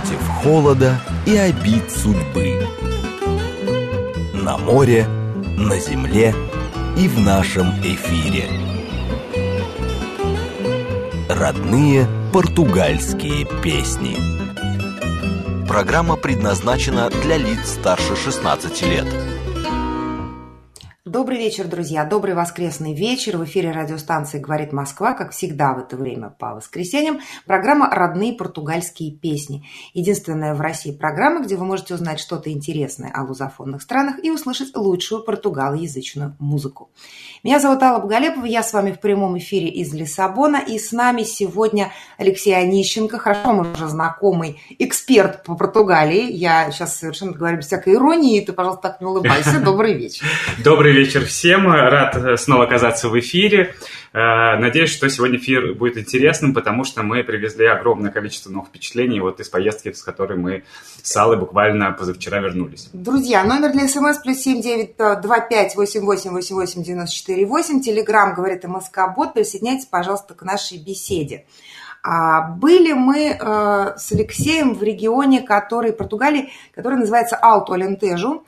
против холода и обид судьбы. На море, на земле и в нашем эфире. Родные португальские песни. Программа предназначена для лиц старше 16 лет. Добрый вечер, друзья. Добрый воскресный вечер. В эфире радиостанции «Говорит Москва», как всегда в это время по воскресеньям, программа «Родные португальские песни». Единственная в России программа, где вы можете узнать что-то интересное о лузофонных странах и услышать лучшую португалоязычную музыку. Меня зовут Алла Боголепова, я с вами в прямом эфире из Лиссабона, и с нами сегодня Алексей Онищенко, хорошо мы уже знакомый эксперт по Португалии. Я сейчас совершенно говорю без всякой иронии, ты, пожалуйста, так не улыбайся. Добрый вечер. Добрый вечер. Вечер всем. Рад снова оказаться в эфире. Надеюсь, что сегодня эфир будет интересным, потому что мы привезли огромное количество новых впечатлений вот из поездки, с которой мы с Аллой буквально позавчера вернулись. Друзья, номер для СМС +7 925 88 88 94 8. Телеграм говорит МСК-бот. Присоединяйтесь, пожалуйста, к нашей беседе. Были мы с Алексеем в регионе, который называется Алто Алентежу.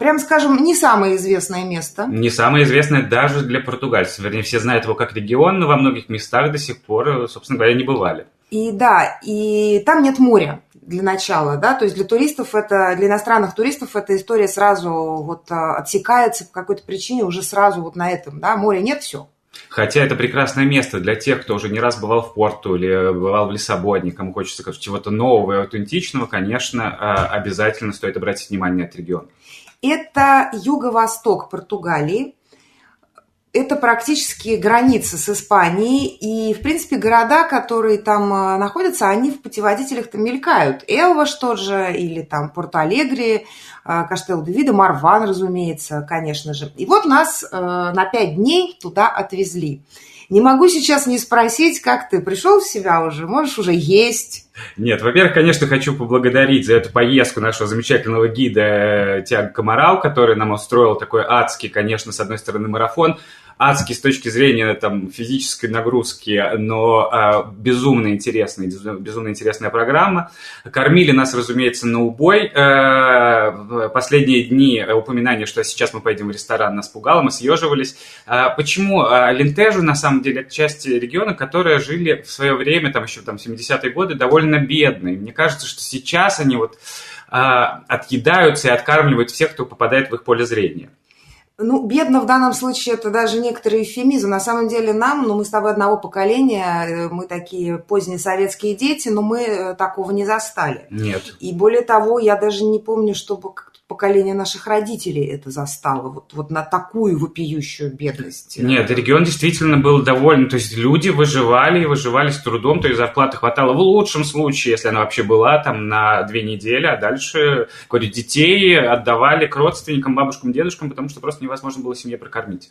Прямо скажем, не самое известное место. Не самое известное даже для португальцев. Вернее, все знают его как регион, но во многих местах до сих пор, собственно говоря, не бывали. И да, и там нет моря для начала, да, то есть для иностранных туристов эта история сразу вот отсекается по какой-то причине уже сразу вот на этом, да, моря нет, все. Хотя это прекрасное место для тех, кто уже не раз бывал в Порту или бывал в Лиссабоне, кому хочется чего-то нового и аутентичного, конечно, обязательно стоит обратить внимание на этот регион. Это юго-восток Португалии, это практически граница с Испанией, и, в принципе, города, которые там находятся, они в путеводителях-то мелькают. Элваш тот же, или там Порто-Алегри, Каштелу-де-Вида, Марван, разумеется, конечно же. И вот нас на 5 дней туда отвезли. Не могу сейчас не спросить, как ты пришел в себя уже, можешь уже есть? Нет, во-первых, конечно, хочу поблагодарить за эту поездку нашего замечательного гида Тиаго Камарал, который нам устроил такой адский, конечно, с одной стороны, марафон, адский с точки зрения там, физической нагрузки, но безумно интересная программа. Кормили нас, разумеется, на убой. Последние дни упоминание, что сейчас мы поедем в ресторан, нас пугало, мы съеживались. Почему Алентежу, на самом деле, это часть региона, которые жили в свое время, там, еще в 70-е годы, довольно бедные. Мне кажется, что сейчас они вот, отъедаются и откармливают всех, кто попадает в их поле зрения. Ну, бедно в данном случае это даже некоторый эвфемизм. На самом деле мы с тобой одного поколения, мы такие поздние советские дети, но мы такого не застали. Нет. И более того, я даже не помню, чтобы поколение наших родителей это застало, вот на такую вопиющую бедность. Нет, регион действительно был доволен, то есть люди выживали с трудом, то есть зарплаты хватало в лучшем случае, если она вообще была, там, на 2 недели, а дальше, говорю, детей отдавали к родственникам, бабушкам, дедушкам, потому что просто не невозможно было семье прокормить.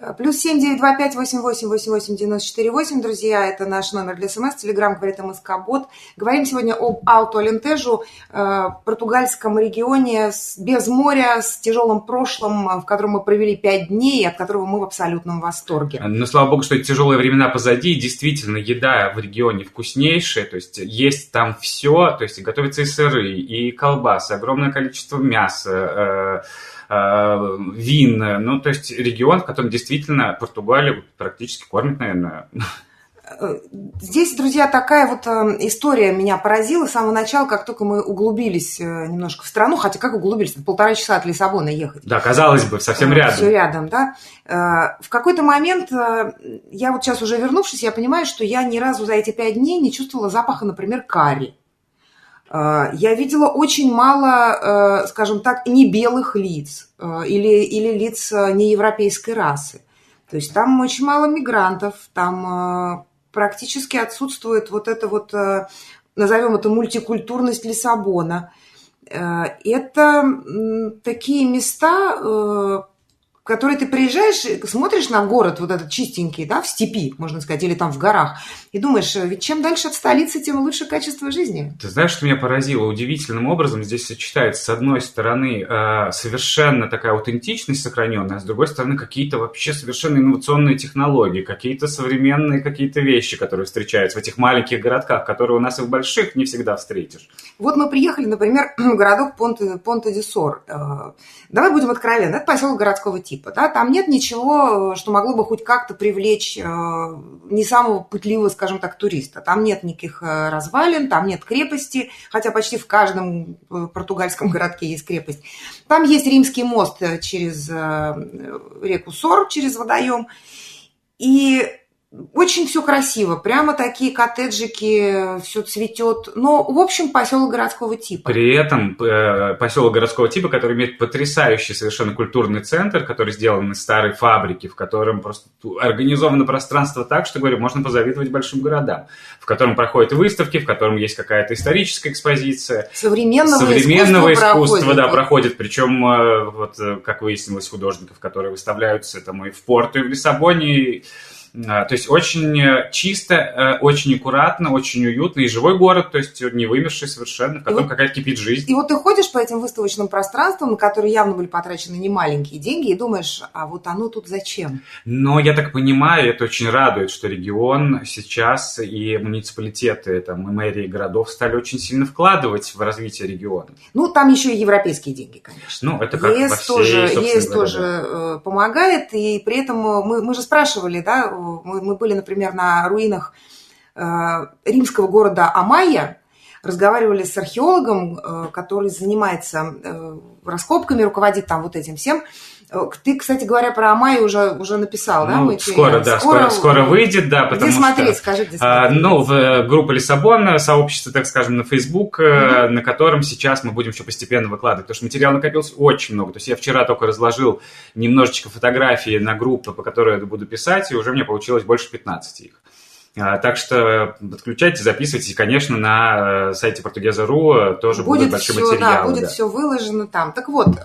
+7 925 88 88 94 8, друзья, это наш номер для СМС. Телеграм говорит МСК-бот. Говорим сегодня об Алто Алентежу, португальском регионе без моря, с тяжелым прошлым, в котором мы провели 5 дней, от которого мы в абсолютном восторге. Но слава богу, что эти тяжелые времена позади. Действительно, еда в регионе вкуснейшая, то есть там все, то есть готовятся и сыры, и колбасы, огромное количество мяса, вин, ну, то есть регион, в котором действительно Португалию практически кормят, наверное. Здесь, друзья, такая вот история меня поразила с самого начала, как только мы углубились немножко в страну, хотя как углубились, 1,5 часа от Лиссабона ехать. Да, казалось бы, совсем рядом. Все рядом, да. В какой-то момент, я вот сейчас уже вернувшись, я понимаю, что я ни разу за эти 5 дней не чувствовала запаха, например, карри. Я видела очень мало, скажем так, не белых лиц или лиц неевропейской расы. То есть там очень мало мигрантов, там практически отсутствует вот эта вот, назовем это, мультикультурность Лиссабона. Это такие места, в который ты приезжаешь, смотришь на город вот этот чистенький, да, в степи, можно сказать, или там в горах, и думаешь, ведь чем дальше от столицы, тем лучше качество жизни. Ты знаешь, что меня поразило? Удивительным образом здесь сочетается, с одной стороны, совершенно такая аутентичность сохраненная, а с другой стороны, какие-то вообще совершенно инновационные технологии, какие-то современные какие-то вещи, которые встречаются в этих маленьких городках, которые у нас и в больших не всегда встретишь. Вот мы приехали, например, в городок Понте-де-Сор. Давай будем откровенны, это поселок городского типа. Да, там нет ничего, что могло бы хоть как-то привлечь не самого пытливого, скажем так, туриста. Там нет никаких развалин, там нет крепости, хотя почти в каждом португальском городке есть крепость. Там есть римский мост через реку Сор, через водоем. И очень все красиво, прямо такие коттеджики, все цветет. Но, в общем, поселок городского типа. При этом поселок городского типа, который имеет потрясающий совершенно культурный центр, который сделан из старой фабрики, в котором просто организовано пространство так, что, говорю, можно позавидовать большим городам, в котором проходят выставки, в котором есть какая-то историческая экспозиция. Современного искусства да, проходит. Причем, вот, как выяснилось, художников, которые выставляются там и в Порту, и в Лиссабоне, и... То есть очень чисто, очень аккуратно, очень уютно и живой город, то есть не вымерший совершенно, в котором вот, какая-то кипит жизнь. И вот ты ходишь по этим выставочным пространствам, на которые явно были потрачены немаленькие деньги, и думаешь, а вот оно тут зачем? Но я так понимаю, это очень радует, что регион сейчас и муниципалитеты, там, и мэрии городов стали очень сильно вкладывать в развитие региона. Ну, там еще и европейские деньги, конечно. Ну, это как ЕС во всей, тоже, ЕС тоже помогает, и при этом мы же спрашивали, да, мы были, например, на руинах римского города Амайя, разговаривали с археологом, который занимается раскопками, руководит там вот этим всем. Ты, кстати говоря, про Амайю уже написал, да? Мы скоро, да, скоро выйдет, да, потому что... Где смотреть? Ну, в группе Лиссабон, сообщество, так скажем, на Facebook, на котором сейчас мы будем еще постепенно выкладывать, потому что материал накопился очень много. То есть я вчера только разложил немножечко фотографии на группы, по которой я буду писать, и уже мне получилось больше 15 их. Так что подключайте, записывайтесь, конечно, на сайте Portuguesa.ru тоже будет большой материал. Да, будет все выложено там. Так вот,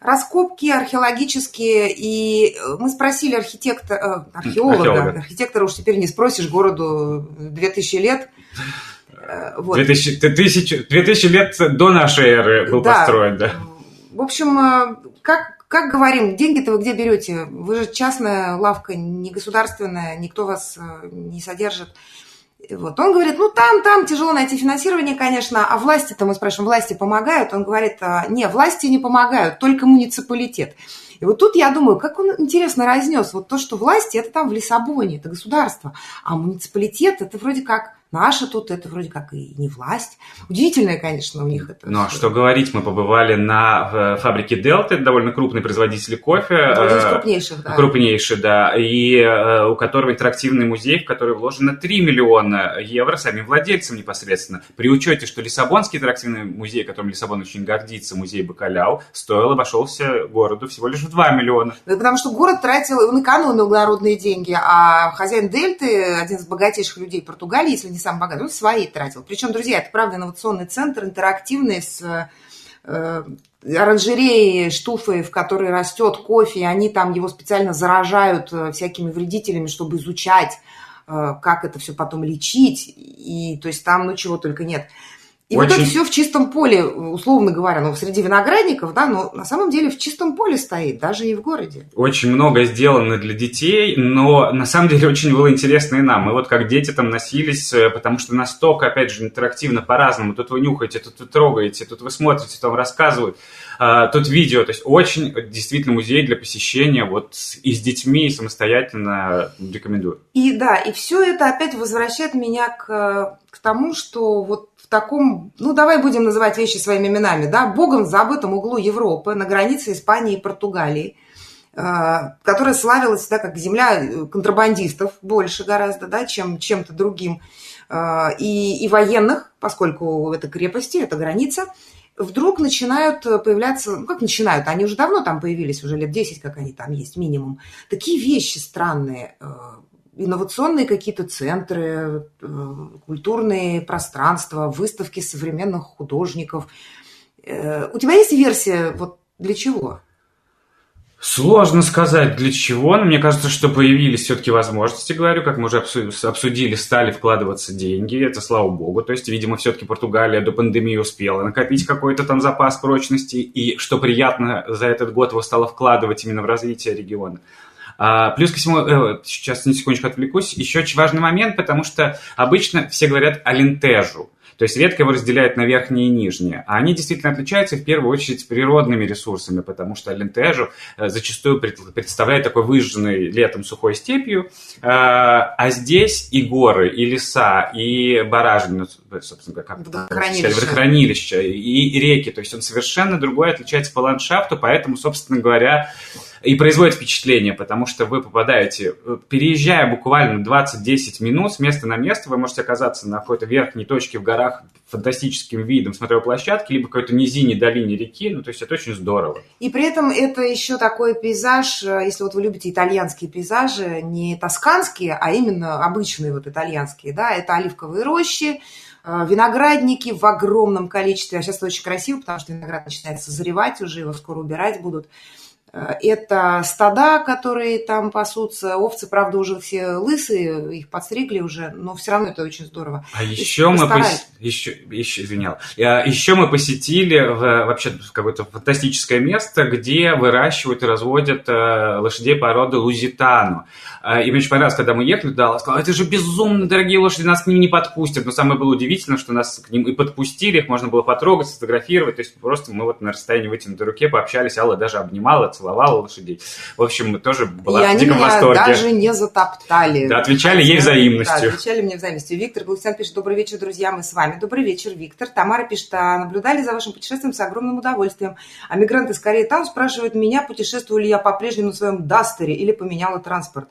раскопки археологические, и мы спросили археолога, архитектора уж теперь не спросишь, городу 2000 лет. Вот. 2000 лет до нашей эры был построен, да. В общем, как говорим, деньги-то вы где берете? Вы же частная лавка, не государственная, никто вас не содержит. Вот. Он говорит, ну там тяжело найти финансирование, конечно, а власти-то, мы спрашиваем, власти помогают? Он говорит, не, власти не помогают, только муниципалитет. И вот тут я думаю, как он, интересно, разнес вот то, что власти – это там в Лиссабоне, это государство, а муниципалитет – это вроде как… Наши тут, это вроде как и не власть. Удивительное, конечно, у них это. Ну, а что говорить, мы побывали на фабрике «Делта», это довольно крупный производитель кофе. Один из крупнейших, да. Крупнейший, да. И у которого интерактивный музей, в который вложено 3 миллиона евро самим владельцам непосредственно. При учете, что Лиссабонский интерактивный музей, которым Лиссабон очень гордится, музей Бакаляу, стоил, обошелся городу всего лишь в 2 миллиона. Да, потому что город тратил, он экономил народные деньги, а хозяин «Дельты», один из богатейших людей Португалии, если не сам богатый, он свои тратил. Причем, друзья, это правда инновационный центр, интерактивный, с оранжереей, штуфой, в которой растет кофе, и они там его специально заражают всякими вредителями, чтобы изучать, как это все потом лечить, и то есть там, ну, чего только нет. И вот это все в чистом поле, условно говоря, ну, среди виноградников, да, но на самом деле в чистом поле стоит, даже и в городе. Очень много сделано для детей, но на самом деле очень было интересно и нам. Мы вот как дети там носились, потому что настолько, опять же, интерактивно по-разному. Тут вы нюхаете, тут вы трогаете, тут вы смотрите, там рассказывают, тут видео. То есть очень действительно музей для посещения вот и с детьми, и самостоятельно рекомендую. И да, и все это опять возвращает меня к тому, что вот в таком, ну, давай будем называть вещи своими именами, да, богом забытом углу Европы на границе Испании и Португалии, которая славилась, да, как земля контрабандистов больше гораздо, да, чем чем-то другим, и военных, поскольку это крепости, это граница, вдруг начинают появляться, ну, как начинают, они уже давно там появились, уже лет 10, как они там есть, минимум, такие вещи странные, инновационные какие-то центры, культурные пространства, выставки современных художников. У тебя есть версия, вот для чего? Сложно сказать, для чего, но мне кажется, что появились все-таки возможности, говорю, как мы уже обсудили, стали вкладываться деньги, это слава богу, то есть, видимо, все-таки Португалия до пандемии успела накопить какой-то там запас прочности, и, что приятно, за этот год его стало вкладывать именно в развитие региона. Плюс ко всему, сейчас на секундочку отвлекусь, еще очень важный момент, потому что обычно все говорят Алентежу. То есть редко его разделяют на верхние и нижние. А они действительно отличаются в первую очередь природными ресурсами, потому что Алентежо зачастую представляет такой выжженный летом сухой степью, а здесь и горы, и леса, и баражи, собственно, как водохранилища, и реки. То есть он совершенно другой, отличается по ландшафту, поэтому, собственно говоря, и производит впечатление, потому что вы попадаете, переезжая буквально 20-10 минут с места на место, вы можете оказаться на какой-то верхней точке в горах фантастическим видом смотровой площадки, либо какой-то низине, долине реки, ну, то есть это очень здорово. И при этом это еще такой пейзаж, если вот вы любите итальянские пейзажи, не тосканские, а именно обычные вот итальянские, да, это оливковые рощи, виноградники в огромном количестве, а сейчас это очень красиво, потому что виноград начинает созревать уже, его скоро убирать будут. Это стада, которые там пасутся. Овцы, правда, уже все лысые, их подстригли уже, но все равно это очень здорово. А еще мы посетили вообще какое-то фантастическое место, где выращивают и разводят лошадей породы Лузитану. И мне очень понравилось, когда мы ехали туда, я сказала, это же безумно дорогие лошади, нас к ним не подпустят. Но самое было удивительно, что нас к ним и подпустили, их можно было потрогать, сфотографировать. То есть просто мы вот на расстоянии вытянутой руки пообщались, Алла даже обнимала, целовала лошадей. В общем, мы тоже была в диком восторге. И они даже не затоптали. Да, отвечали ей взаимностью. Да, отвечали мне взаимностью. Виктор Галустян пишет: добрый вечер, друзья, мы с вами. Добрый вечер, Виктор. Тамара пишет: а наблюдали за вашим путешествием с огромным удовольствием. А мигранты скорее там спрашивают меня, путешествую ли я по-прежнему на своем Дастере или поменяла транспорт.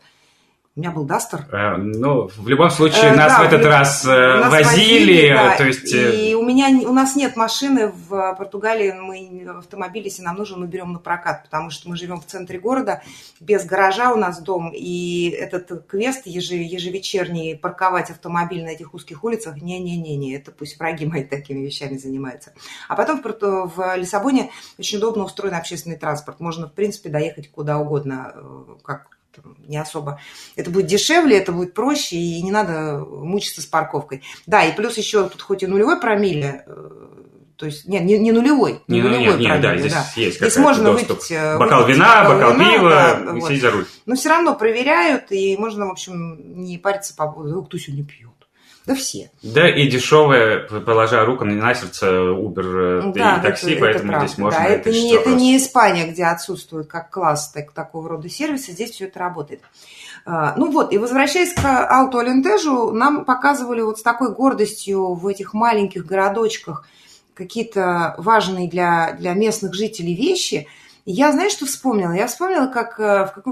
У меня был Дастер. Ну, в любом случае, нас да, в этот раз возили. Да. То есть... И у нас нет машины в Португалии, мы автомобиль, если нам нужен, мы берем на прокат, потому что мы живем в центре города, без гаража у нас дом, и этот квест ежевечерний, парковать автомобиль на этих узких улицах, не-не-не, это пусть враги мои такими вещами занимаются. А потом в Лиссабоне очень удобно устроен общественный транспорт, можно, в принципе, доехать куда угодно, как не особо. Это будет дешевле, это будет проще, и не надо мучиться с парковкой. Да, и плюс еще тут хоть и нулевой промилле, то есть, нет, не нулевой, не нулевой промилле. Да, здесь да. Есть здесь можно выпить бокал вина, бокал пива, да, и вот. Сесть за руль. Но все равно проверяют, и можно, в общем, не париться по поводу, кто сегодня пьет. Да все. Да, и дешевое, положа руку на сердце, Uber да, и такси, это поэтому правда. Здесь можно... Да, это не Испания, где отсутствует как класс такого рода сервиса, здесь все это работает. Ну вот, и возвращаясь к Алту Алентежу, нам показывали вот с такой гордостью в этих маленьких городочках какие-то важные для местных жителей вещи. Я, знаешь, что вспомнила? Я вспомнила, как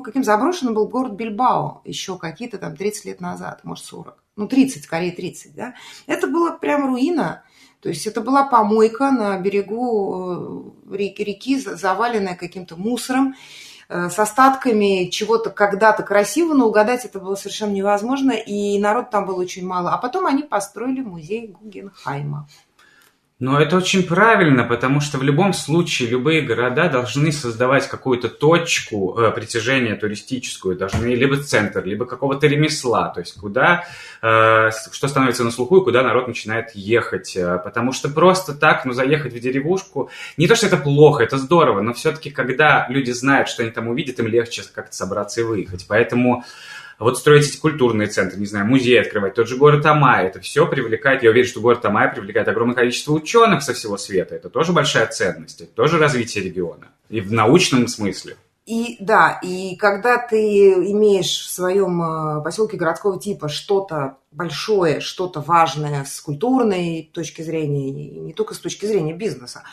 каким заброшенным был город Бильбао еще какие-то там 30 лет назад, может, 40. Ну, 30, скорее 30, да. Это была прям руина. То есть это была помойка на берегу реки, заваленная каким-то мусором, с остатками чего-то когда-то красивого, но угадать это было совершенно невозможно, и народ там было очень мало. А потом они построили музей Гугенхайма. Но это очень правильно, потому что в любом случае любые города должны создавать какую-то точку притяжения туристическую, должны либо центр, либо какого-то ремесла, то есть куда, что становится на слуху и куда народ начинает ехать, потому что просто так, ну, заехать в деревушку, не то, что это плохо, это здорово, но все-таки, когда люди знают, что они там увидят, им легче как-то собраться и выехать, поэтому... Вот строить эти культурные центры, не знаю, музей открывать, тот же город Амай, это все привлекает, я уверен, что город Амай привлекает огромное количество ученых со всего света, это тоже большая ценность, это тоже развитие региона, и в научном смысле. И да, и когда ты имеешь в своем поселке городского типа что-то большое, что-то важное с культурной точки зрения, и не только с точки зрения бизнеса,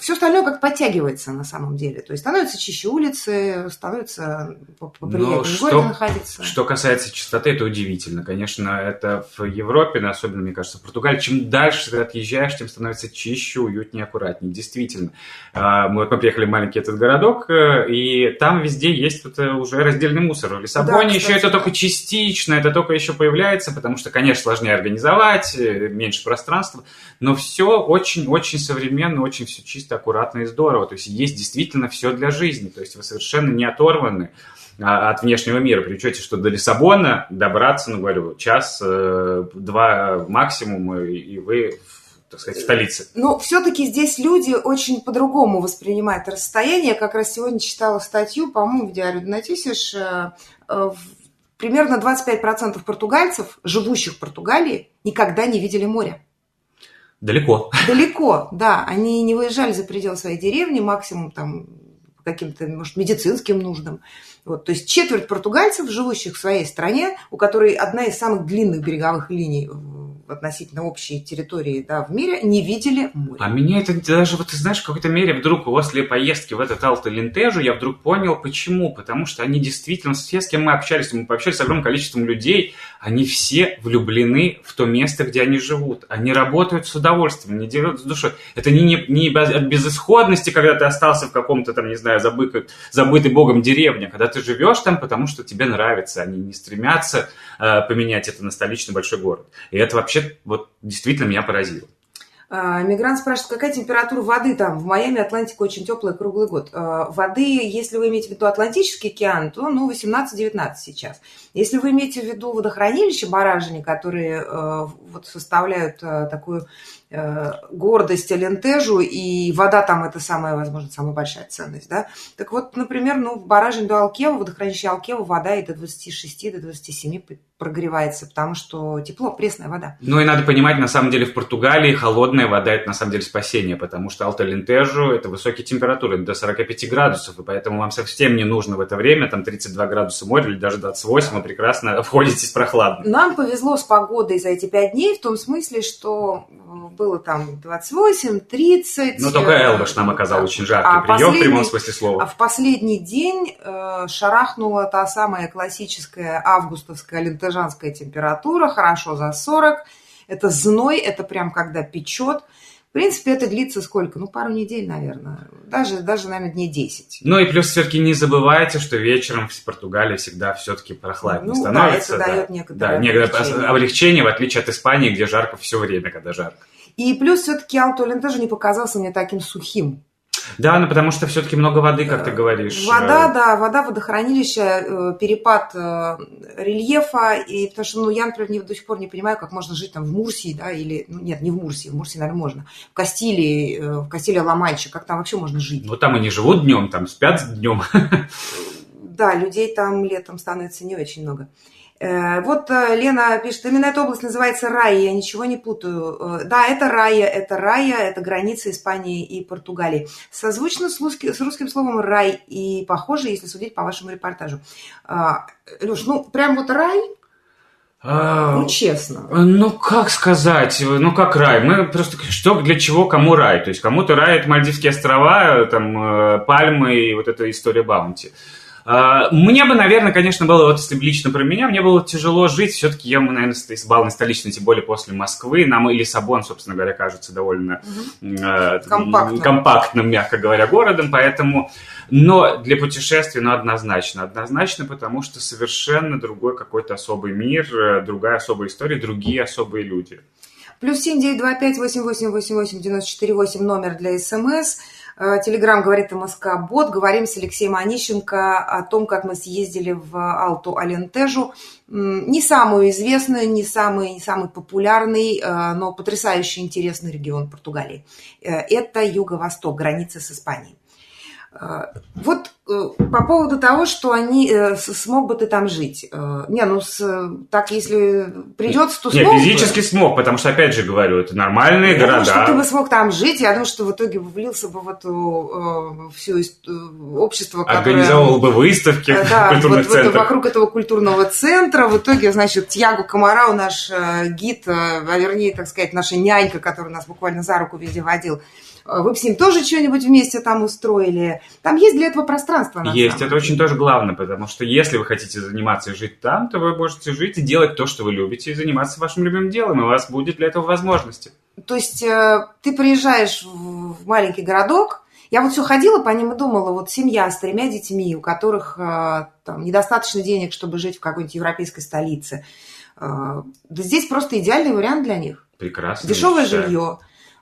все остальное как подтягивается на самом деле. То есть становятся чище улицы, становится поприятнее города находиться. Что касается чистоты, это удивительно. Конечно, это в Европе, особенно, мне кажется, в Португалии, чем дальше ты отъезжаешь, тем становится чище, уютнее, аккуратнее. Действительно. Мы приехали в маленький этот городок, и там везде есть уже раздельный мусор. В Лиссабоне да, еще это только частично, это только еще появляется, потому что, конечно, сложнее организовать, меньше пространства, но все очень-очень современно, устроено очень все чисто, аккуратно и здорово. То есть есть действительно все для жизни. То есть вы совершенно не оторваны от внешнего мира. При учете, что до Лиссабона добраться, ну, говорю, час-два максимум, и вы, так сказать, в столице. Ну, все-таки здесь люди очень по-другому воспринимают расстояние. Я как раз сегодня читала статью, по-моему, в диаре Донатисиш. Примерно 25% португальцев, живущих в Португалии, никогда не видели моря. Далеко. Далеко, да. Они не выезжали за пределы своей деревни, максимум там каким-то, может, медицинским нужным. Вот, то есть четверть португальцев, живущих в своей стране, у которой одна из самых длинных береговых линий относительно общей территории, да, в мире, не видели море. А меня это даже, вот ты знаешь, в какой-то мере вдруг после поездки в этот Алто-Лентежу я вдруг понял, почему. Потому что они действительно, все, с кем мы пообщались с огромным количеством людей, они все влюблены в то место, где они живут. Они работают с удовольствием, они делают с душой. Это не от безысходности, когда ты остался в каком-то там, не знаю, забытой богом деревне, когда ты живешь там, потому что тебе нравится. Они не стремятся поменять это на столичный большой город. И это вообще вот действительно меня поразило. Мигрант спрашивает, какая температура воды там? В Майами Атлантика очень теплая круглый год. Воды, если вы имеете в виду Атлантический океан, то 18-19 сейчас. Если вы имеете в виду водохранилища, баражи, которые вот составляют такую гордость Алентежу, и вода там это самая, возможно, самая большая ценность. Да? Так вот, например, в бараже до Алкева, водохранилище Алкева, вода и до 26-27 прогревается, потому что тепло, пресная вода. Ну и надо понимать, на самом деле в Португалии холодная вода – это на самом деле спасение, потому что Алто-Алентежу – это высокие температуры, до 45 градусов, и поэтому вам совсем не нужно в это время, там 32 градуса моря или даже 28, вы прекрасно обходитесь прохладно. Нам повезло с погодой за эти 5 дней в том смысле, что было там 28, 30. Но только Элваш нам оказал очень жаркий прием в прямом смысле слова. А в последний день шарахнула та самая классическая августовская алентежанская температура, хорошо за 40. Это зной, это прям когда печет. В принципе, это длится сколько? Пару недель, наверное. Даже, наверное, дней 10. Ну и плюс все-таки не забывайте, что вечером в Португалии всегда все-таки прохладнее становится. Да, это дает некоторое облегчение, в отличие от Испании, где жарко все время, когда жарко. И плюс все-таки Алто-Алентежу не показался мне таким сухим. Да, потому что все-таки много воды, как ты говоришь. Вода, водохранилище, перепад рельефа. И потому что, я, например, до сих пор не понимаю, как можно жить там в Мурсии, да, или... нет, не в Мурсии, в Мурсии, наверное, можно. В Кастилии Ла-Манча, как там вообще можно жить? Там они живут днем, там спят днем. Да, людей там летом становится не очень много. Вот Лена пишет, именно эта область называется Раи, я ничего не путаю. Да, это Рая, это граница Испании и Португалии. Созвучно с русским словом рай и похоже, если судить по вашему репортажу. Леш, прям вот рай... честно. Как сказать? Как рай? Мы просто что, для чего, кому рай? То есть кому-то рай – это Мальдивские острова, там пальмы и вот эта история баунти. Мне бы, наверное, конечно, было, вот если бы лично про меня, мне было тяжело жить, все-таки я, наверное, избал на столичной, тем более после Москвы, нам и Лиссабон, собственно говоря, кажется довольно компактным, мягко говоря, городом, поэтому, но для путешествий, однозначно, потому что совершенно другой какой-то особый мир, другая особая история, другие особые люди. Плюс 7 925 88 88 94 8 номер для СМС. Телеграм говорит МСК-бот. Говорим с Алексеем Онищенко о том, как мы съездили в Алто-Алентежу. Не самый известный, не самый популярный, но потрясающе интересный регион Португалии. Это юго-восток, граница с Испанией. Вот по поводу того, что смог бы ты там жить. Так если придется, то смог. Нет, физически смог, потому что, опять же говорю, это нормальные города. Я думаю, что ты бы смог там жить, я думаю, что в итоге влился бы в это все общество, которое... Организовал бы выставки, культурных центров. Вокруг этого культурного центра. В итоге, значит, Тьяго Камарау, наш гид, а вернее, так сказать, наша нянька, которая нас буквально за руку везде водил, вы бы с ним тоже что-нибудь вместе там устроили. Там есть для этого пространство. Есть, это очень тоже главное, потому что если вы хотите заниматься и жить там, то вы можете жить и делать то, что вы любите, и заниматься вашим любимым делом, и у вас будет для этого возможности. То есть ты приезжаешь в маленький городок, я вот все ходила по ним и думала, вот семья с 3 детьми, у которых недостаточно денег, чтобы жить в какой-нибудь европейской столице, здесь просто идеальный вариант для них. Прекрасно. Дешевое жилье.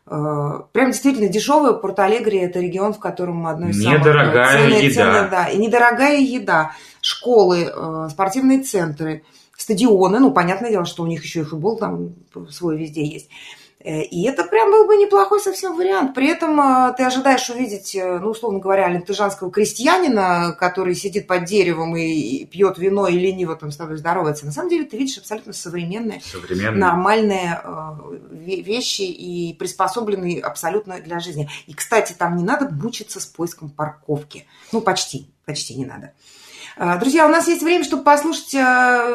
Прям действительно дешевая. Порто-Алегре – это регион, в котором одно из самых ценных, да, и недорогая еда, школы, спортивные центры, стадионы. Ну, понятное дело, что у них еще и футбол там свой везде есть. И это прям был бы неплохой совсем вариант. При этом ты ожидаешь увидеть, ну, условно говоря, алентежанского крестьянина, который сидит под деревом и пьет вино и лениво там с тобой здоровается. На самом деле ты видишь абсолютно современные, нормальные вещи и приспособленные абсолютно для жизни. И, кстати, там не надо мучиться с поиском парковки. Ну, почти не надо. Друзья, у нас есть время, чтобы послушать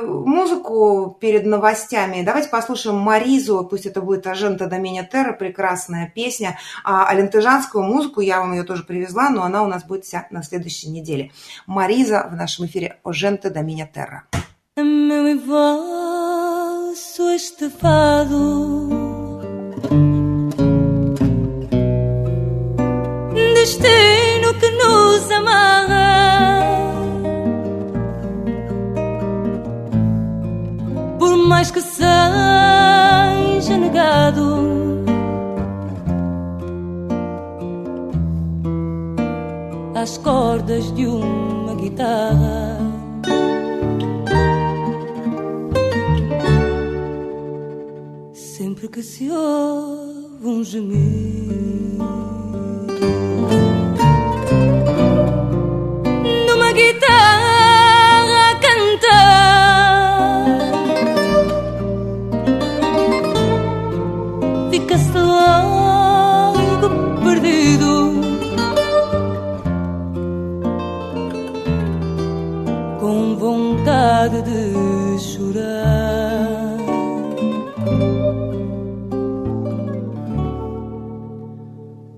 музыку перед новостями. Давайте послушаем Маризу, пусть это будет «Ажента Доминя Терра», прекрасная песня. А алентежанскую музыку, я вам ее тоже привезла, но она у нас будет вся на следующей неделе. Мариза в нашем эфире «Ажента Доминя Терра». Mas que seja negado, às cordas de uma guitarra, sempre que se ouve gemido de uma guitarra a cantar. Fica-se logo perdido com vontade de chorar.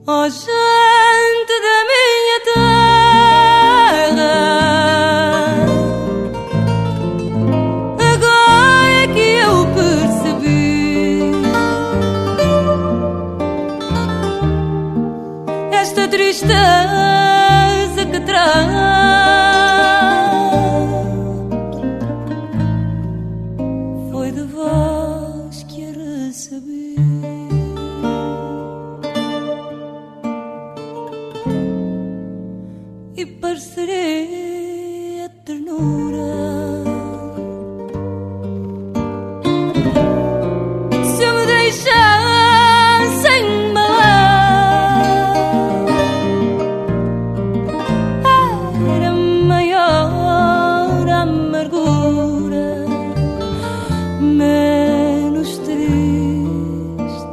Oh, gente da minha terra, agora é que eu percebi esta tristeza que traz foi de vós que a recebi. E parecerei a ternura se eu me deixassem. Menos triste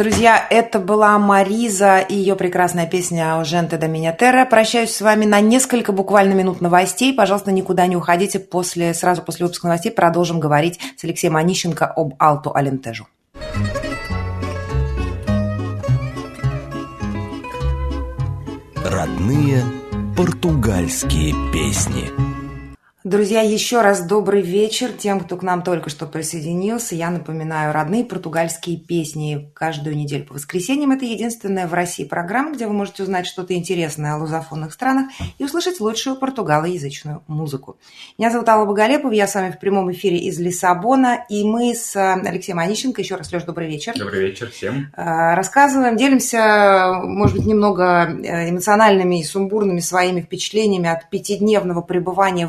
Друзья, это была Мариза и ее прекрасная песня «Gente da Minha Terra». Прощаюсь с вами на несколько буквально минут новостей. Пожалуйста, никуда не уходите. Сразу после выпуска новостей продолжим говорить с Алексеем Онищенко об Алту Алентежу. Родные португальские песни. Друзья, еще раз добрый вечер тем, кто к нам только что присоединился. Я напоминаю, родные португальские песни каждую неделю по воскресеньям. Это единственная в России программа, где вы можете узнать что-то интересное о лузофонных странах и услышать лучшую португалоязычную музыку. Меня зовут Алла Боголепова, я с вами в прямом эфире из Лиссабона, и мы с Алексеем Онищенко, еще раз, Леш, добрый вечер. Добрый вечер всем. Рассказываем, делимся, может быть, немного эмоциональными и сумбурными своими впечатлениями от пятидневного пребывания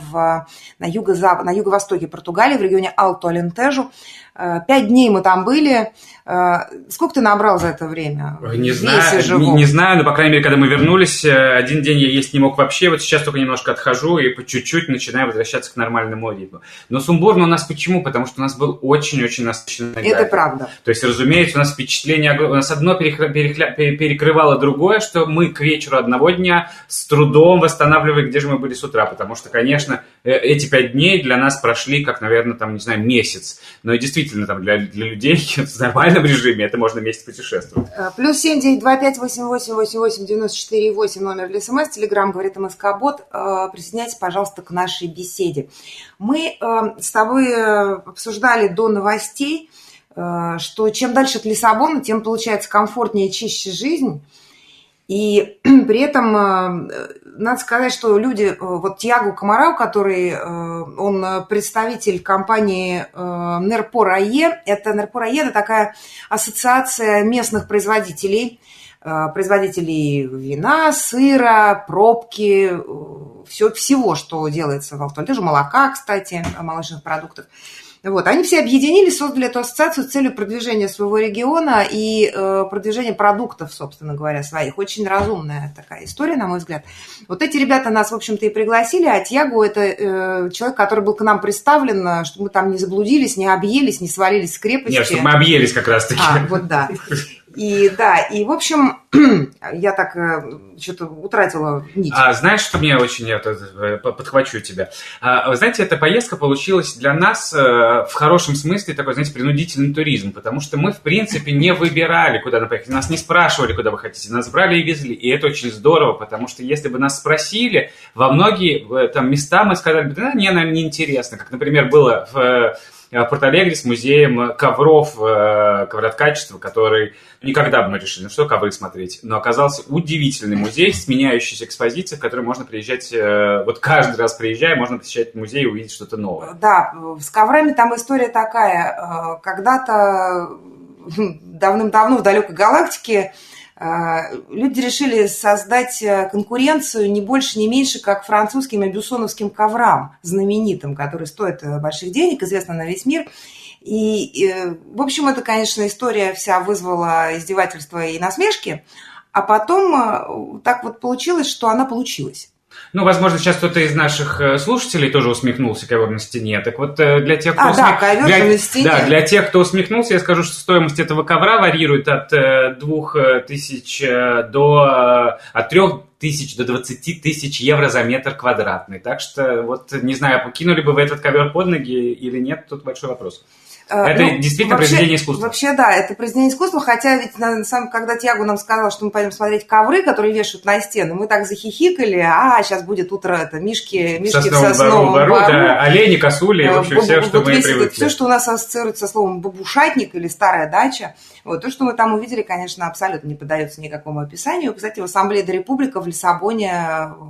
на юго-востоке Португалии, в регионе Алту-Алентежу. 5 дней мы там были. Сколько ты набрал за это время? Не знаю, но, по крайней мере, когда мы вернулись, 1 день я есть не мог вообще. Вот сейчас только немножко отхожу и по чуть-чуть начинаю возвращаться к нормальному ритму. Но сумбурно у нас почему? Потому что у нас был очень-очень насыщенный график. Это правда. То есть, разумеется, у нас впечатление... У нас одно перекрывало другое, что мы к вечеру одного дня с трудом восстанавливали, где же мы были с утра. Потому что, конечно, эти 5 дней для нас прошли как, наверное, там, не знаю, месяц. Но действительно, там, для людей в нормальном режиме это можно месяц путешествовать. +7 925 888 8 94 8 номер для СМС, Телеграм говорит МСК-бот. Присоединяйтесь, пожалуйста, к нашей беседе. Мы с тобой обсуждали до новостей, что чем дальше от Лиссабона, тем получается комфортнее и чище жизнь. И при этом надо сказать, что люди, вот Тиаго Камарау, который, он представитель компании Нерпорае, это Нерпорае, это такая ассоциация местных производителей вина, сыра, пробки, всего, что делается в Алту-Алентежу, молока, кстати, молочных продуктов. Вот. Они все объединились, создали эту ассоциацию с целью продвижения своего региона и продвижения продуктов, собственно говоря, своих. Очень разумная такая история, на мой взгляд. Вот эти ребята нас, в общем-то, и пригласили, а Тьяго – это человек, который был к нам представлен, чтобы мы там не заблудились, не объелись, не свалились с крепости. Нет, чтобы мы объелись как раз-таки. Вот да. И да, и в общем, я так что-то утратила нить. Знаешь, что мне очень... Я подхвачу тебя. Вы знаете, эта поездка получилась для нас в хорошем смысле такой, знаете, принудительный туризм, потому что мы, в принципе, не выбирали, куда нам поехать. Нас не спрашивали, куда вы хотите. Нас брали и везли. И это очень здорово, потому что если бы нас спросили, во многие там места мы сказали бы, да, не, нам не интересно. Как, например, было в Порт-Алегре с музеем ковров, ковроткачества, который никогда бы мы решили, ну что ковры смотреть, но оказался удивительный музей с меняющейся экспозицией, в который можно приезжать, вот каждый раз приезжая, можно посещать музей и увидеть что-то новое. Да, с коврами там история такая, когда-то давным-давно в далекой галактике люди решили создать конкуренцию не больше, не меньше, как французским и бюссоновским коврам знаменитым, которые стоят больших денег, известны на весь мир. И, в общем, это, конечно, история вся вызвала издевательства и насмешки, а потом так вот получилось, что она получилась. Ну, возможно, сейчас кто-то из наших слушателей тоже усмехнулся ковер на стене. Так вот, для тех, кто для тех, кто усмехнулся, я скажу, что стоимость этого ковра варьирует от 3 тысяч до 20 тысяч евро за метр квадратный. Так что, вот, не знаю, покинули бы вы этот ковер под ноги или нет, тут большой вопрос. Это действительно вообще, произведение искусства. Вообще, да, это произведение искусства, хотя ведь когда Тьяго нам сказал, что мы пойдем смотреть ковры, которые вешают на стену, мы так захихикали, сейчас будет утро, это мишки в сосновом бору. Да, олени, косули, вообще все, что мы привыкли. Все, что у нас ассоциируется со словом «бабушатник» или «старая дача», вот, то, что мы там увидели, конечно, абсолютно не поддается никакому описанию. Кстати, в Ассамблее де Република в Лиссабоне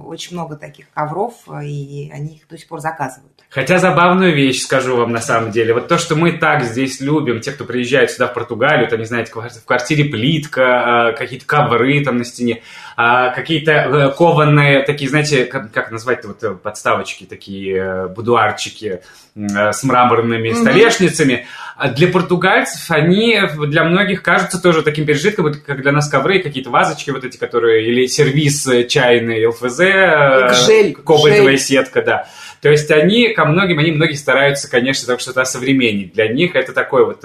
очень много таких ковров, и они их до сих пор заказывают. Хотя забавную вещь скажу вам на самом деле. Вот то, что мы так здесь любим, те, кто приезжает сюда в Португалию, там, не знаете, в квартире плитка, какие-то ковры там на стене. какие-то кованые такие, знаете, как назвать-то, вот подставочки такие, будуарчики с мраморными столешницами. Для португальцев они, для многих, кажутся тоже таким пережитком, как для нас ковры, какие-то вазочки вот эти, которые, или сервиз чайный ЛФЗ, кобальтовая сетка, да. То есть они ко многим, они многие стараются, конечно, так что-то осовременить. Для них это такой вот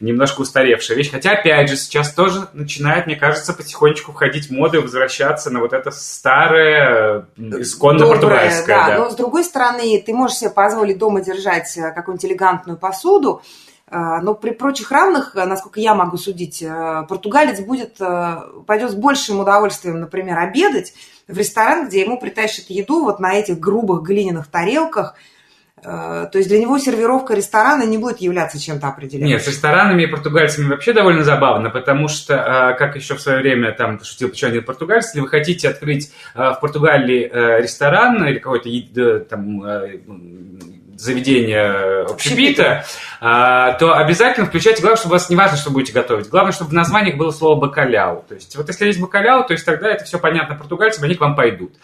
немножко устаревшая вещь. Хотя, опять же, сейчас тоже начинает, мне кажется, потихонечку входить в моду и возвращаться на вот это старое, исконно португальское. Да. Но с другой стороны, ты можешь себе позволить дома держать какую-нибудь элегантную посуду, но при прочих равных, насколько я могу судить, португалец пойдет с большим удовольствием, например, обедать в ресторан, где ему притащат еду вот на этих грубых глиняных тарелках. То есть для него сервировка ресторана не будет являться чем-то определенным. Нет, с ресторанами и португальцами вообще довольно забавно, потому что, как еще в свое время там шутил, почему нет португальцев, если вы хотите открыть в Португалии ресторан или какой-то там заведение общепита, то обязательно включайте, главное, чтобы у вас не важно, что будете готовить, главное, чтобы в названиях было слово «бакаляу». То есть вот если есть «бакаляу», то есть тогда это все понятно португальцам, они к вам пойдут.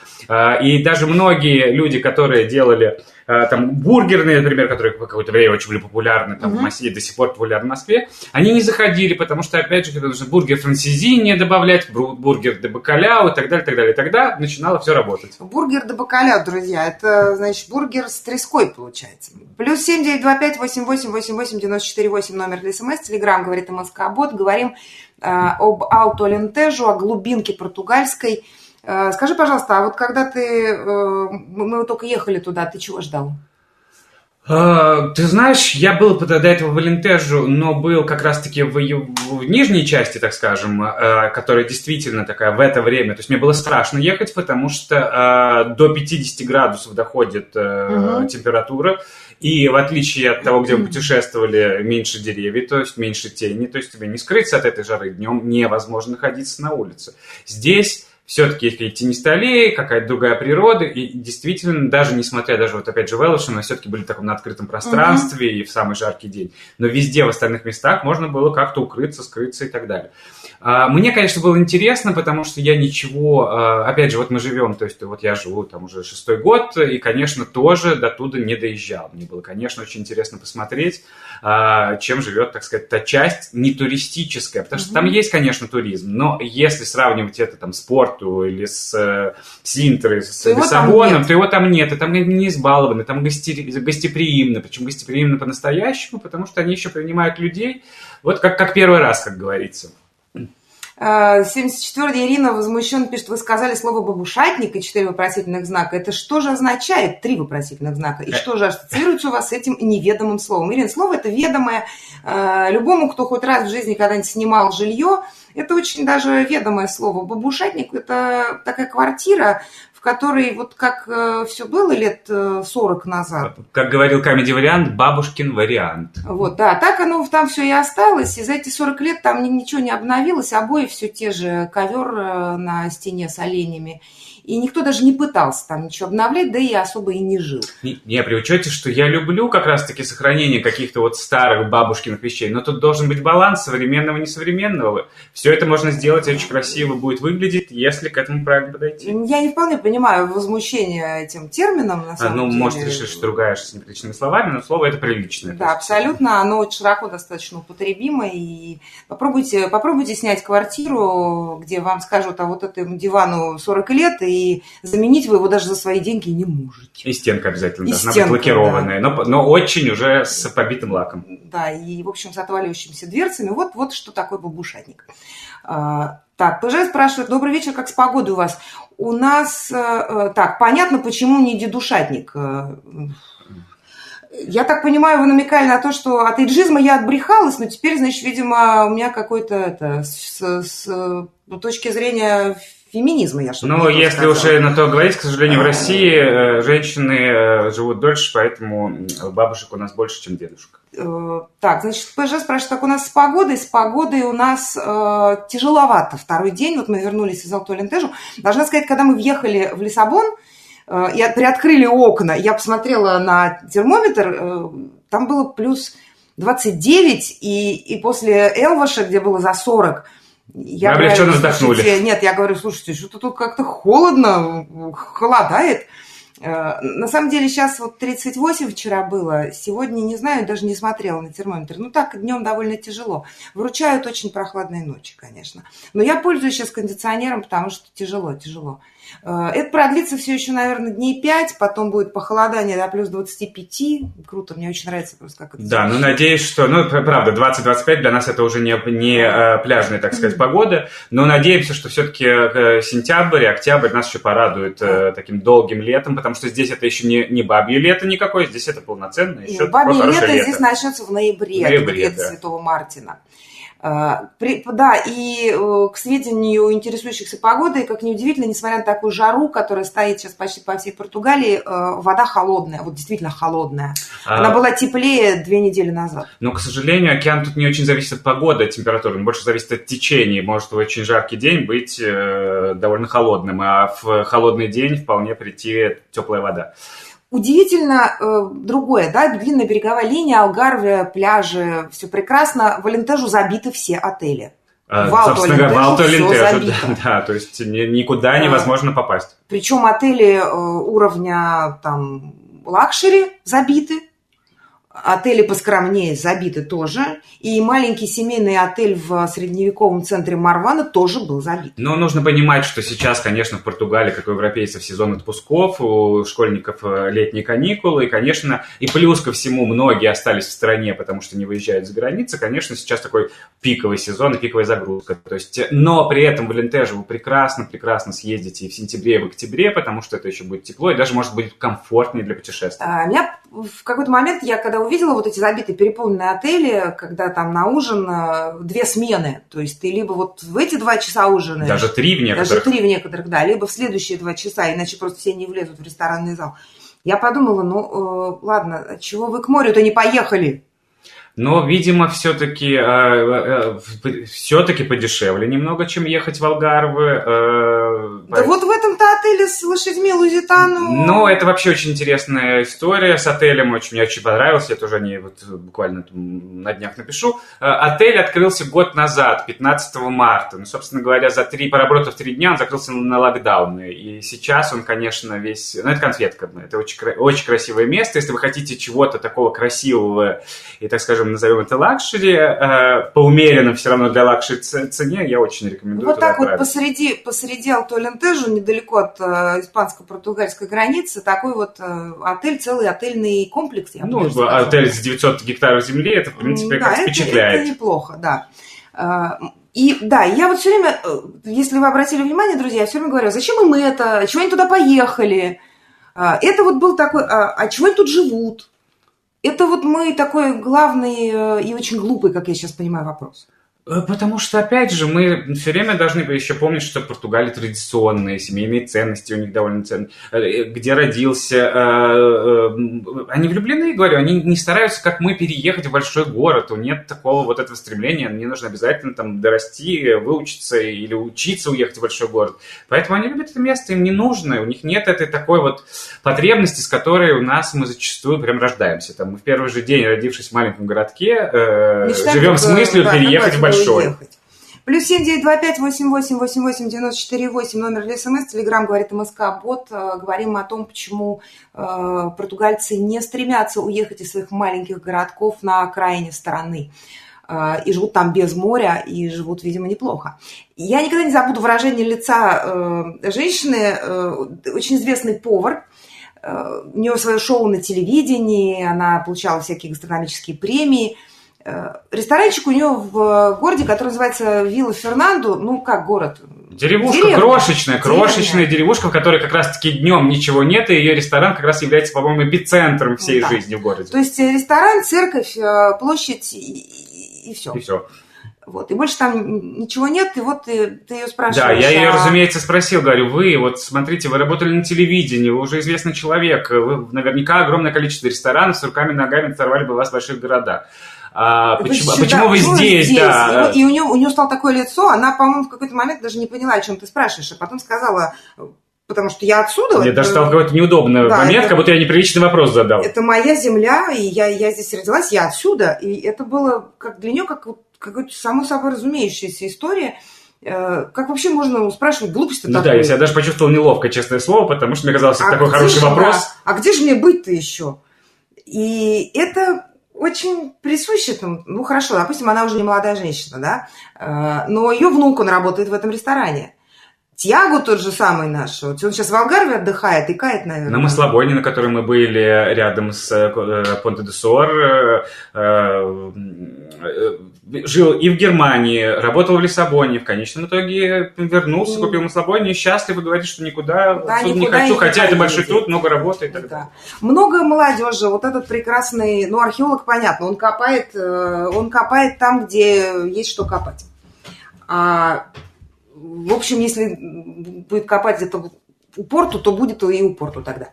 И даже многие люди, которые делали там бургерные, например, которые в какое-то время очень были популярны там, в Москве, до сих пор популярны в Москве, они не заходили, потому что, опять же, когда нужно бургер франсезини добавлять, бургер де бакаляу и так далее, так далее. И тогда начинало все работать. Бургер де бакаляу, друзья, это, значит, бургер с треской получается. Плюс 7 925 88 88 94 8, номер для СМС, Телеграм говорит МСК-бот. Говорим об Алто-Алентежо, о глубинке португальской. Скажи, пожалуйста, а вот когда мы только ехали туда, ты чего ждал? Ты знаешь, я был до этого в Алентежо, но был как раз-таки в нижней части, так скажем, которая действительно такая в это время. То есть мне было страшно ехать, потому что до 50 градусов доходит температура. И в отличие от того, где мы путешествовали, меньше деревьев, то есть меньше тени. То есть тебе не скрыться от этой жары, днем невозможно находиться на улице. Здесь все-таки есть какие-то тенистые аллеи, какая-то другая природа, и действительно, даже несмотря, даже вот опять же в Элыше, мы все-таки были в таком на открытом пространстве и в самый жаркий день, но везде в остальных местах можно было как-то укрыться, скрыться и так далее. Мне, конечно, было интересно, потому что я ничего, опять же, вот мы живем, то есть вот я живу там уже 6-й год, и, конечно, тоже до туда не доезжал. Мне было, конечно, очень интересно посмотреть, чем живет, так сказать, та часть нетуристическая, потому что там есть, конечно, туризм, но если сравнивать это там с спортом, или с Синтрой, с Лиссабоном, то его там нет. И там не избалованы, там гостеприимно. Причем гостеприимно по-настоящему, потому что они еще принимают людей. Вот как первый раз, как говорится. 74-я Ирина возмущенно пишет: вы сказали слово «бабушатник» и 4 вопросительных знака. Это что же означает? 3 вопросительных знака. И что же ассоциируется у вас с этим неведомым словом? Ирина, слово это ведомое. Любому, кто хоть раз в жизни когда-нибудь снимал жилье, это очень даже ведомое слово. Бабушатник – это такая квартира, в которой вот как все было лет 40 назад. Как говорил комедий-вариант, бабушкин вариант. Вот, да, так оно там все и осталось. И за эти 40 лет там ничего не обновилось. Обои все те же, ковер на стене с оленями. И никто даже не пытался там ничего обновлять, да и особо и не жил. Не, при учете, что я люблю как раз-таки сохранение каких-то вот старых бабушкиных вещей, но тут должен быть баланс современного и несовременного. Все это можно сделать, очень красиво будет выглядеть, если к этому правильно подойти. Я не вполне понимаю возмущение этим термином, на самом деле. Ну, может, решишь, что другая с неприличными словами, но слово это приличное. Да, абсолютно, оно очень широко достаточно употребимо, и попробуйте снять квартиру, где вам скажут, а вот этому дивану 40 лет, и заменить вы его даже за свои деньги не можете. И стенка обязательно должна быть лакированная, да. но очень уже с побитым лаком. Да, и, в общем, с отваливающимися дверцами. Вот что такое бабушатник. Так, Пыжай спрашивает: добрый вечер, как с погодой у вас? У нас, так, понятно, почему не дедушатник. Я так понимаю, вы намекали на то, что от эйджизма я отбрехалась, но теперь, значит, видимо, у меня какой-то, с точки зрения феминизма, я что-то сказала. Ну, если уж на то говорить, к сожалению, в России женщины живут дольше, поэтому бабушек у нас больше, чем дедушек. Так, значит, ПЖ спрашивает, как у нас с погодой? С погодой у нас тяжеловато второй день. Вот мы вернулись из Алто-Алентежо. Должна сказать, когда мы въехали в Лиссабон и приоткрыли окна, я посмотрела на термометр, там было плюс 29, и после Элваша, где было за 40, Я мы облегченно вздохнули. Слушайте, нет, я говорю, слушайте, что-то тут как-то холодно, холодает. На самом деле сейчас вот 38 вчера было, сегодня не знаю, даже не смотрела на термометр. Ну так, днем довольно тяжело. Выручают очень прохладные ночи, конечно. Но я пользуюсь сейчас кондиционером, потому что тяжело. Это продлится все еще, наверное, дней 5, потом будет похолодание до плюс 25. Круто, мне очень нравится просто как это. Да, ну надеюсь, что, ну правда, 20-25 для нас это уже не пляжная, так сказать, погода, но надеемся, что все-таки сентябрь и октябрь нас еще порадуют таким долгим летом, потому что здесь это еще не бабье лето никакое, здесь это полноценное еще. Бабье лето здесь начнется в ноябре да. Святого Мартина. Да, и к сведению интересующихся погодой, как ни удивительно, несмотря на такую жару, которая стоит сейчас почти по всей Португалии, вода холодная, вот действительно холодная. Она была теплее 2 недели назад. Но, к сожалению, океан тут не очень зависит от погоды, от температуры, он больше зависит от течения. Может в очень жаркий день быть довольно холодным, а в холодный день вполне прийти теплая вода. Удивительно другое, да, длинная береговая линия, Алгарве, пляжи, все прекрасно. В Алентежу забиты все отели. Собственно, в Алто-Алентежу, да, то есть никуда невозможно попасть. Причем отели уровня там лакшери забиты, отели поскромнее забиты тоже. И маленький семейный отель в средневековом центре Марвана тоже был забит. Но нужно понимать, что сейчас, конечно, в Португалии, как у европейцев, сезон отпусков, у школьников летние каникулы. И, конечно, и плюс ко всему многие остались в стране, потому что не выезжают за границу. Конечно, сейчас такой пиковый сезон и пиковая загрузка. То есть, но при этом в Алентежу вы прекрасно съездите и в сентябре, и в октябре, потому что это еще будет тепло и даже, может быть, комфортнее для путешествий. Меня в какой-то момент, когда увидела вот эти забитые переполненные отели, когда там на ужин 2 смены. То есть ты либо вот в эти 2 часа ужинаешь. Даже три в некоторых, да. Либо в следующие 2 часа, иначе просто все не влезут в ресторанный зал. Я подумала, ладно, чего вы к морю-то не поехали? Но, видимо, все-таки подешевле немного, чем ехать в Алгарве. Да вот в этом-то отеле с лошадьми Лузитану. Ну, это вообще очень интересная история с отелем. Мне очень понравилось. Я тоже о ней вот буквально на днях напишу. Отель открылся год назад, 15 марта. Ну, собственно говоря, проработав 3 дня, он закрылся на локдауны. И сейчас он, конечно, весь... Ну, это конфетка. Это очень красивое место. Если вы хотите чего-то такого красивого и, так скажем, назовем это лакшери, по умеренным все равно для лакшери цене, я очень рекомендую вот туда отправиться. Вот так вот посреди Алто-Алентежу, недалеко от испанско-португальской границы, такой вот отель, целый отельный комплекс. Отель с 900 гектаров земли, это, в принципе, да, впечатляет. Это неплохо, да. И да, я вот все время, если вы обратили внимание, друзья, я все время говорю, зачем им это, чего они туда поехали? Это вот был такой, а чего они тут живут? Это вот мы такой главный и очень глупый, как я сейчас понимаю, вопрос. Потому что, опять же, мы все время должны еще помнить, что в Португалии традиционные семейные ценности, у них довольно ценные. Где родился... Они влюблены, говорю, они не стараются, как мы, переехать в большой город. Нет такого вот этого стремления. Мне нужно обязательно там дорасти, выучиться или учиться уехать в большой город. Поэтому они любят это место, им не нужно. У них нет этой такой вот потребности, с которой у нас мы зачастую прям рождаемся. Там мы в первый же день, родившись в маленьком городке, живем с мыслью переехать в большой город. Уехать. Плюс 7 925 88 88 94 8, номер СМС, Телеграм говорит МСК-бот. Говорим мы о том, почему португальцы не стремятся уехать из своих маленьких городков на окраине страны. И живут там без моря, и живут, видимо, неплохо. Я никогда не забуду выражение лица женщины, очень известный повар. У нее свое шоу на телевидении, она получала всякие гастрономические премии. Ресторанчик у нее в городе, который называется Вилла Фернанду, город. Деревня. Крошечная деревушка, в которой как раз-таки днем ничего нет, и ее ресторан как раз является, по-моему, эпицентром всей жизни в городе. То есть ресторан, церковь, площадь и все. Вот, и больше там ничего нет, и вот ты ее спрашиваешь. Да, я ее, разумеется, спросил, говорю, вы, вот смотрите, вы работали на телевидении, вы уже известный человек, вы наверняка огромное количество ресторанов с руками и ногами оторвали бы вас в больших городах. Почему вы здесь? Да. И у нее стало такое лицо, она, по-моему, в какой-то момент даже не поняла, о чем ты спрашиваешь, а потом сказала, потому что я отсюда... Мне даже стал какой-то неудобный момент, как будто я неприличный вопрос задал. Это моя земля, и я здесь родилась, я отсюда. И это было для нее как какая-то само собой разумеющаяся история. Как вообще можно спрашивать глупость-то такую? Ну да, я даже почувствовал неловко, честное слово, потому что мне казалось, это такой хороший вопрос. Да, а где же мне быть-то еще? И это очень присуще там, ну хорошо, допустим, она уже не молодая женщина, да, но ее внук, он работает в этом ресторане. Тьяго тот же самый наш, вот он сейчас в Алгарве отдыхает и кает, наверное. На Маслобойне, на которой мы были рядом с Понте-де-Суор, жил и в Германии, работал в Лиссабоне, в конечном итоге вернулся, купил Маслобойню и счастливо говорит, что никуда, да, никуда не хочу, хотя это большой труд, много работы и так далее. Да. Много молодежи, вот этот прекрасный, ну археолог, понятно, он копает там, где есть что копать. В общем, если будет копать где-то упорту, то будет и упорту тогда.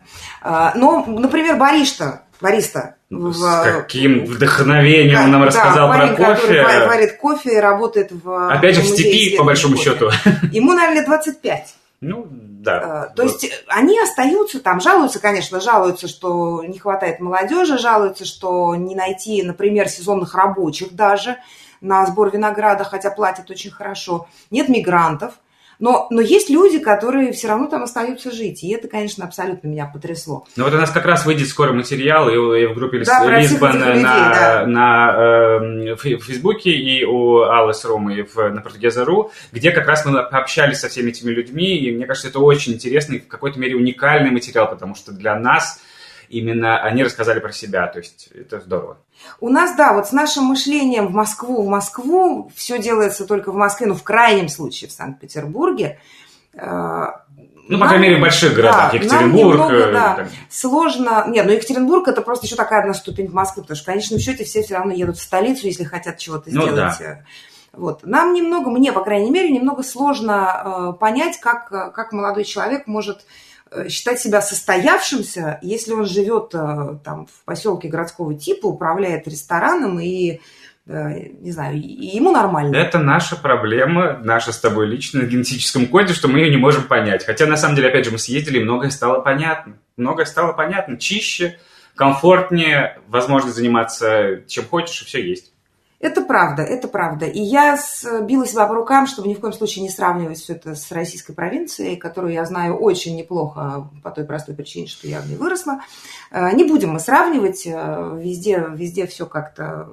Но, например, бариста. С каким вдохновением он нам рассказал парень, про кофе. Который варит кофе и работает в... Опять же, в степи, по большому счету. Ему, наверное, 25. Ну, да. То есть они остаются там, жалуются, конечно, что не хватает молодежи, жалуются, что не найти, например, сезонных рабочих даже, на сбор винограда, хотя платят очень хорошо. Нет мигрантов. Но есть люди, которые все равно там остаются жить. И это, конечно, абсолютно меня потрясло. Ну вот у нас как раз выйдет скоро материал и в группе Лисбон на Фейсбуке и у Аллы с Ромой на Португеза.ру, где как раз мы общались со всеми этими людьми. И мне кажется, это очень интересный, в какой-то мере уникальный материал, потому что для нас... Именно они рассказали про себя, то есть это здорово. У нас, да, вот с нашим мышлением в Москву, все делается только в Москве, но в крайнем случае в Санкт-Петербурге. По крайней мере, в больших городах, да, Екатеринбург. Нам немного, да, сложно. Нет, Екатеринбург это просто еще такая одна ступень в Москву, потому что в конечном счете все равно едут в столицу, если хотят чего-то сделать. Да. Вот. Нам немного, мне, по крайней мере, немного сложно понять, как молодой человек может... считать себя состоявшимся, если он живет там в поселке городского типа, управляет рестораном и, не знаю, и ему нормально. Это наша проблема, наша с тобой личная в генетическом коде, что мы ее не можем понять. Хотя, на самом деле, опять же, мы съездили, и многое стало понятно. Чище, комфортнее, возможность заниматься чем хочешь, и все есть. Это правда. И я била себя по рукам, чтобы ни в коем случае не сравнивать все это с российской провинцией, которую я знаю очень неплохо по той простой причине, что я в ней выросла. Не будем мы сравнивать, везде все как-то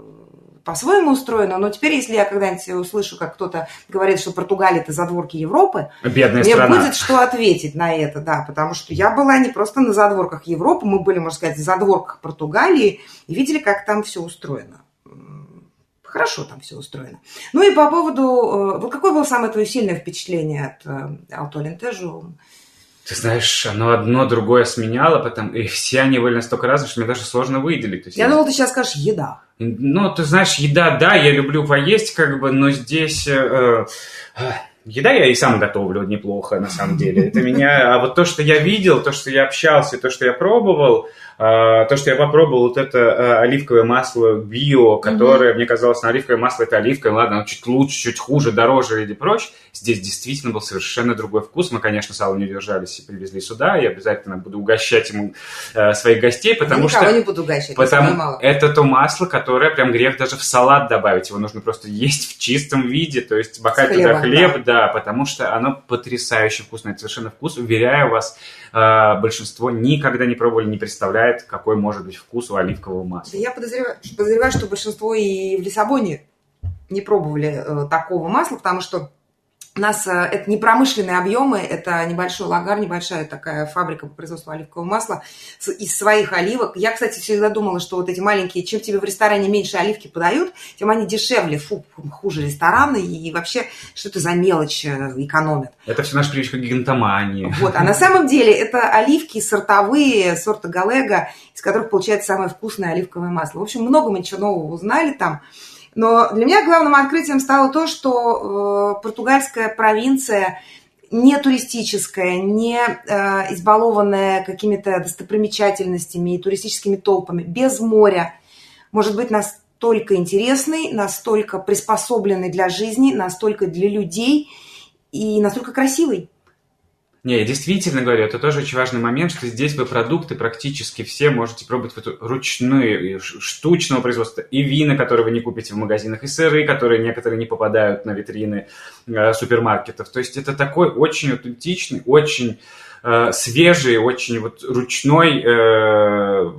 по-своему устроено. Но теперь, если я когда-нибудь услышу, как кто-то говорит, что Португалия – это задворки Европы, бедная страна, мне будет что ответить на это, да, потому что я была не просто на задворках Европы, мы были, можно сказать, на задворках Португалии и видели, как там все устроено. Хорошо там все устроено. Ну и по поводу... Вот какое было самое твое сильное впечатление от Алто Алентежо? Ты знаешь, оно одно другое сменяло, потом, и все они были настолько разные, что мне даже сложно выделить. То есть, я думала, ты сейчас скажешь «еда». Ну, ты знаешь, еда, да, я люблю поесть, но здесь... Еда я и сам готовлю неплохо, на самом деле. Это меня... А вот то, что я видел, то, что я общался, то, что я пробовал... То, что я попробовал, вот это оливковое масло био, которое, мне казалось, на оливковое масло это оливковое, ладно, оно чуть лучше, чуть хуже, дороже или прочь. Здесь действительно был совершенно другой вкус. Мы, конечно, с Аллой не удержались и привезли сюда. Я обязательно буду угощать ему своих гостей, потому что... Я никого не буду угощать, это то масло, которое прям грех даже в салат добавить. Его нужно просто есть в чистом виде, то есть бокать туда хлеб, да, потому что оно потрясающе вкусное, это совершенно вкус. Уверяю вас, большинство никогда не пробовали, не представляют, какой может быть вкус у оливкового масла. Я подозреваю, что большинство и в Лиссабоне не пробовали такого масла, потому что у нас это не промышленные объемы, это небольшой лагарь, небольшая такая фабрика по производству оливкового масла из своих оливок. Я, кстати, всегда думала, что вот эти маленькие, чем тебе в ресторане меньше оливки подают, тем они дешевле, хуже рестораны и вообще что-то за мелочь экономят. Это все наша привычка гигантомании. Вот, а на самом деле это оливки сортовые, сорта Галега, из которых получается самое вкусное оливковое масло. В общем, много мы чего нового узнали там. Но для меня главным открытием стало то, что португальская провинция не туристическая, не избалованная какими-то достопримечательностями и туристическими толпами, без моря, может быть настолько интересной, настолько приспособленной для жизни, настолько для людей и настолько красивой. Не, я действительно говорю, это тоже очень важный момент, что здесь вы продукты практически все можете пробовать вот ручные, штучного производства. И вина, которые вы не купите в магазинах, и сыры, которые некоторые не попадают на витрины супермаркетов. То есть это такой очень аутентичный, очень свежий, очень вот ручной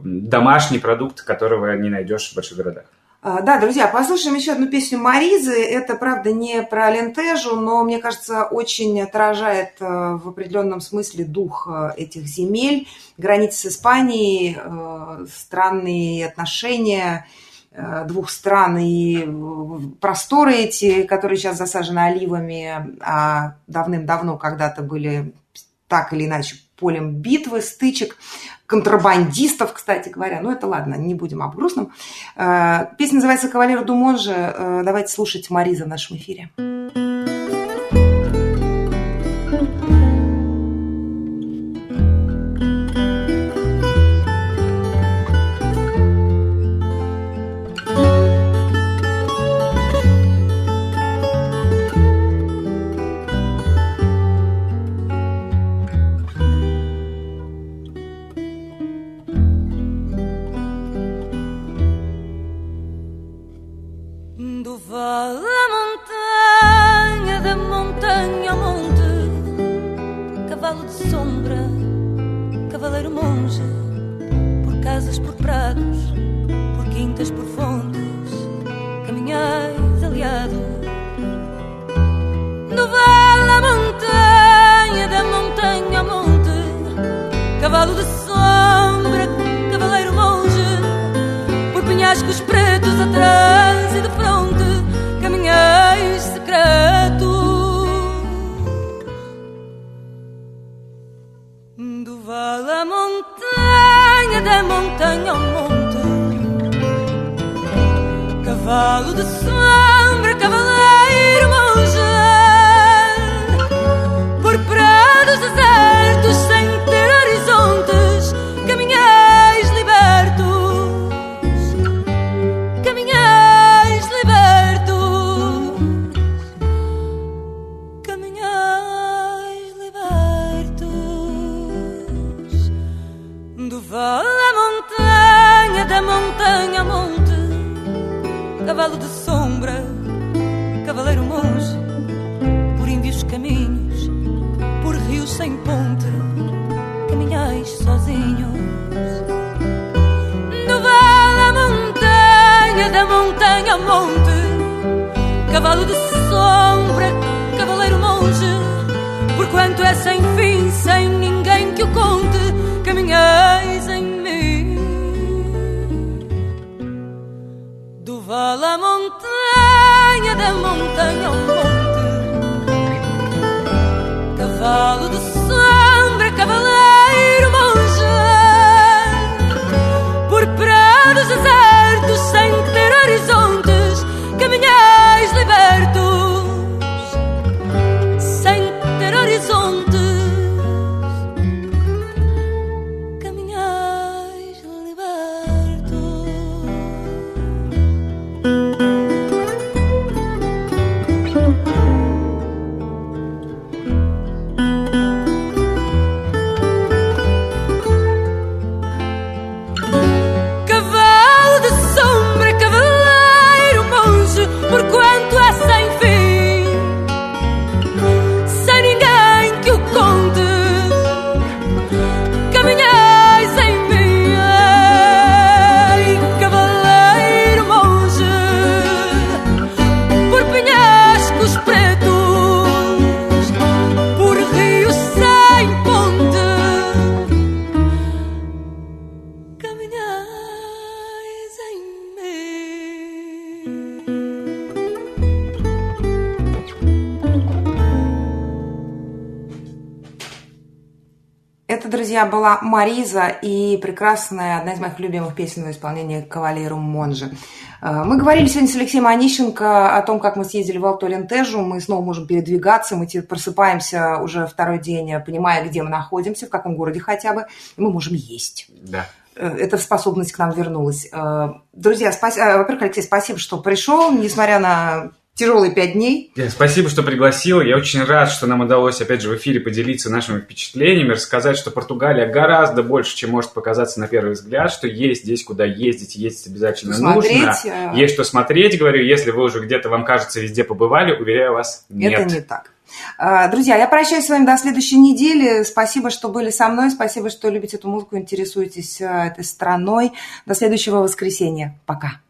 домашний продукт, которого не найдешь в больших городах. Да, друзья, послушаем еще одну песню Маризы. Это, правда, не про Алентежу, но, мне кажется, очень отражает в определенном смысле дух этих земель, границы с Испанией, странные отношения двух стран и просторы эти, которые сейчас засажены оливами, а давным-давно когда-то были так или иначе полем битвы, стычек, контрабандистов, кстати говоря. Ну, это ладно, не будем об грустном. Песня называется «Кавалер ду Монже». Давайте слушать Маризу в нашем эфире. Была Мариза и прекрасная, одна из моих любимых песен в исполнении «Кавалеру Монже». Мы говорили сегодня с Алексеем Онищенко о том, как мы съездили в Алту-Алентежу. Мы снова можем передвигаться, мы просыпаемся уже второй день, понимая, где мы находимся, в каком городе хотя бы, и мы можем есть. Да. Эта способность к нам вернулась. Друзья, во-первых, Алексей, спасибо, что пришел, несмотря на тяжелые 5 дней. Спасибо, что пригласила. Я очень рад, что нам удалось, опять же, в эфире поделиться нашими впечатлениями, рассказать, что Португалия гораздо больше, чем может показаться на первый взгляд, что есть здесь куда ездить, ездить обязательно нужно. Есть что смотреть, говорю, если вы уже где-то, вам кажется, везде побывали, уверяю вас, нет. Это не так. Друзья, я прощаюсь с вами до следующей недели. Спасибо, что были со мной. Спасибо, что любите эту музыку, интересуетесь этой страной. До следующего воскресенья. Пока.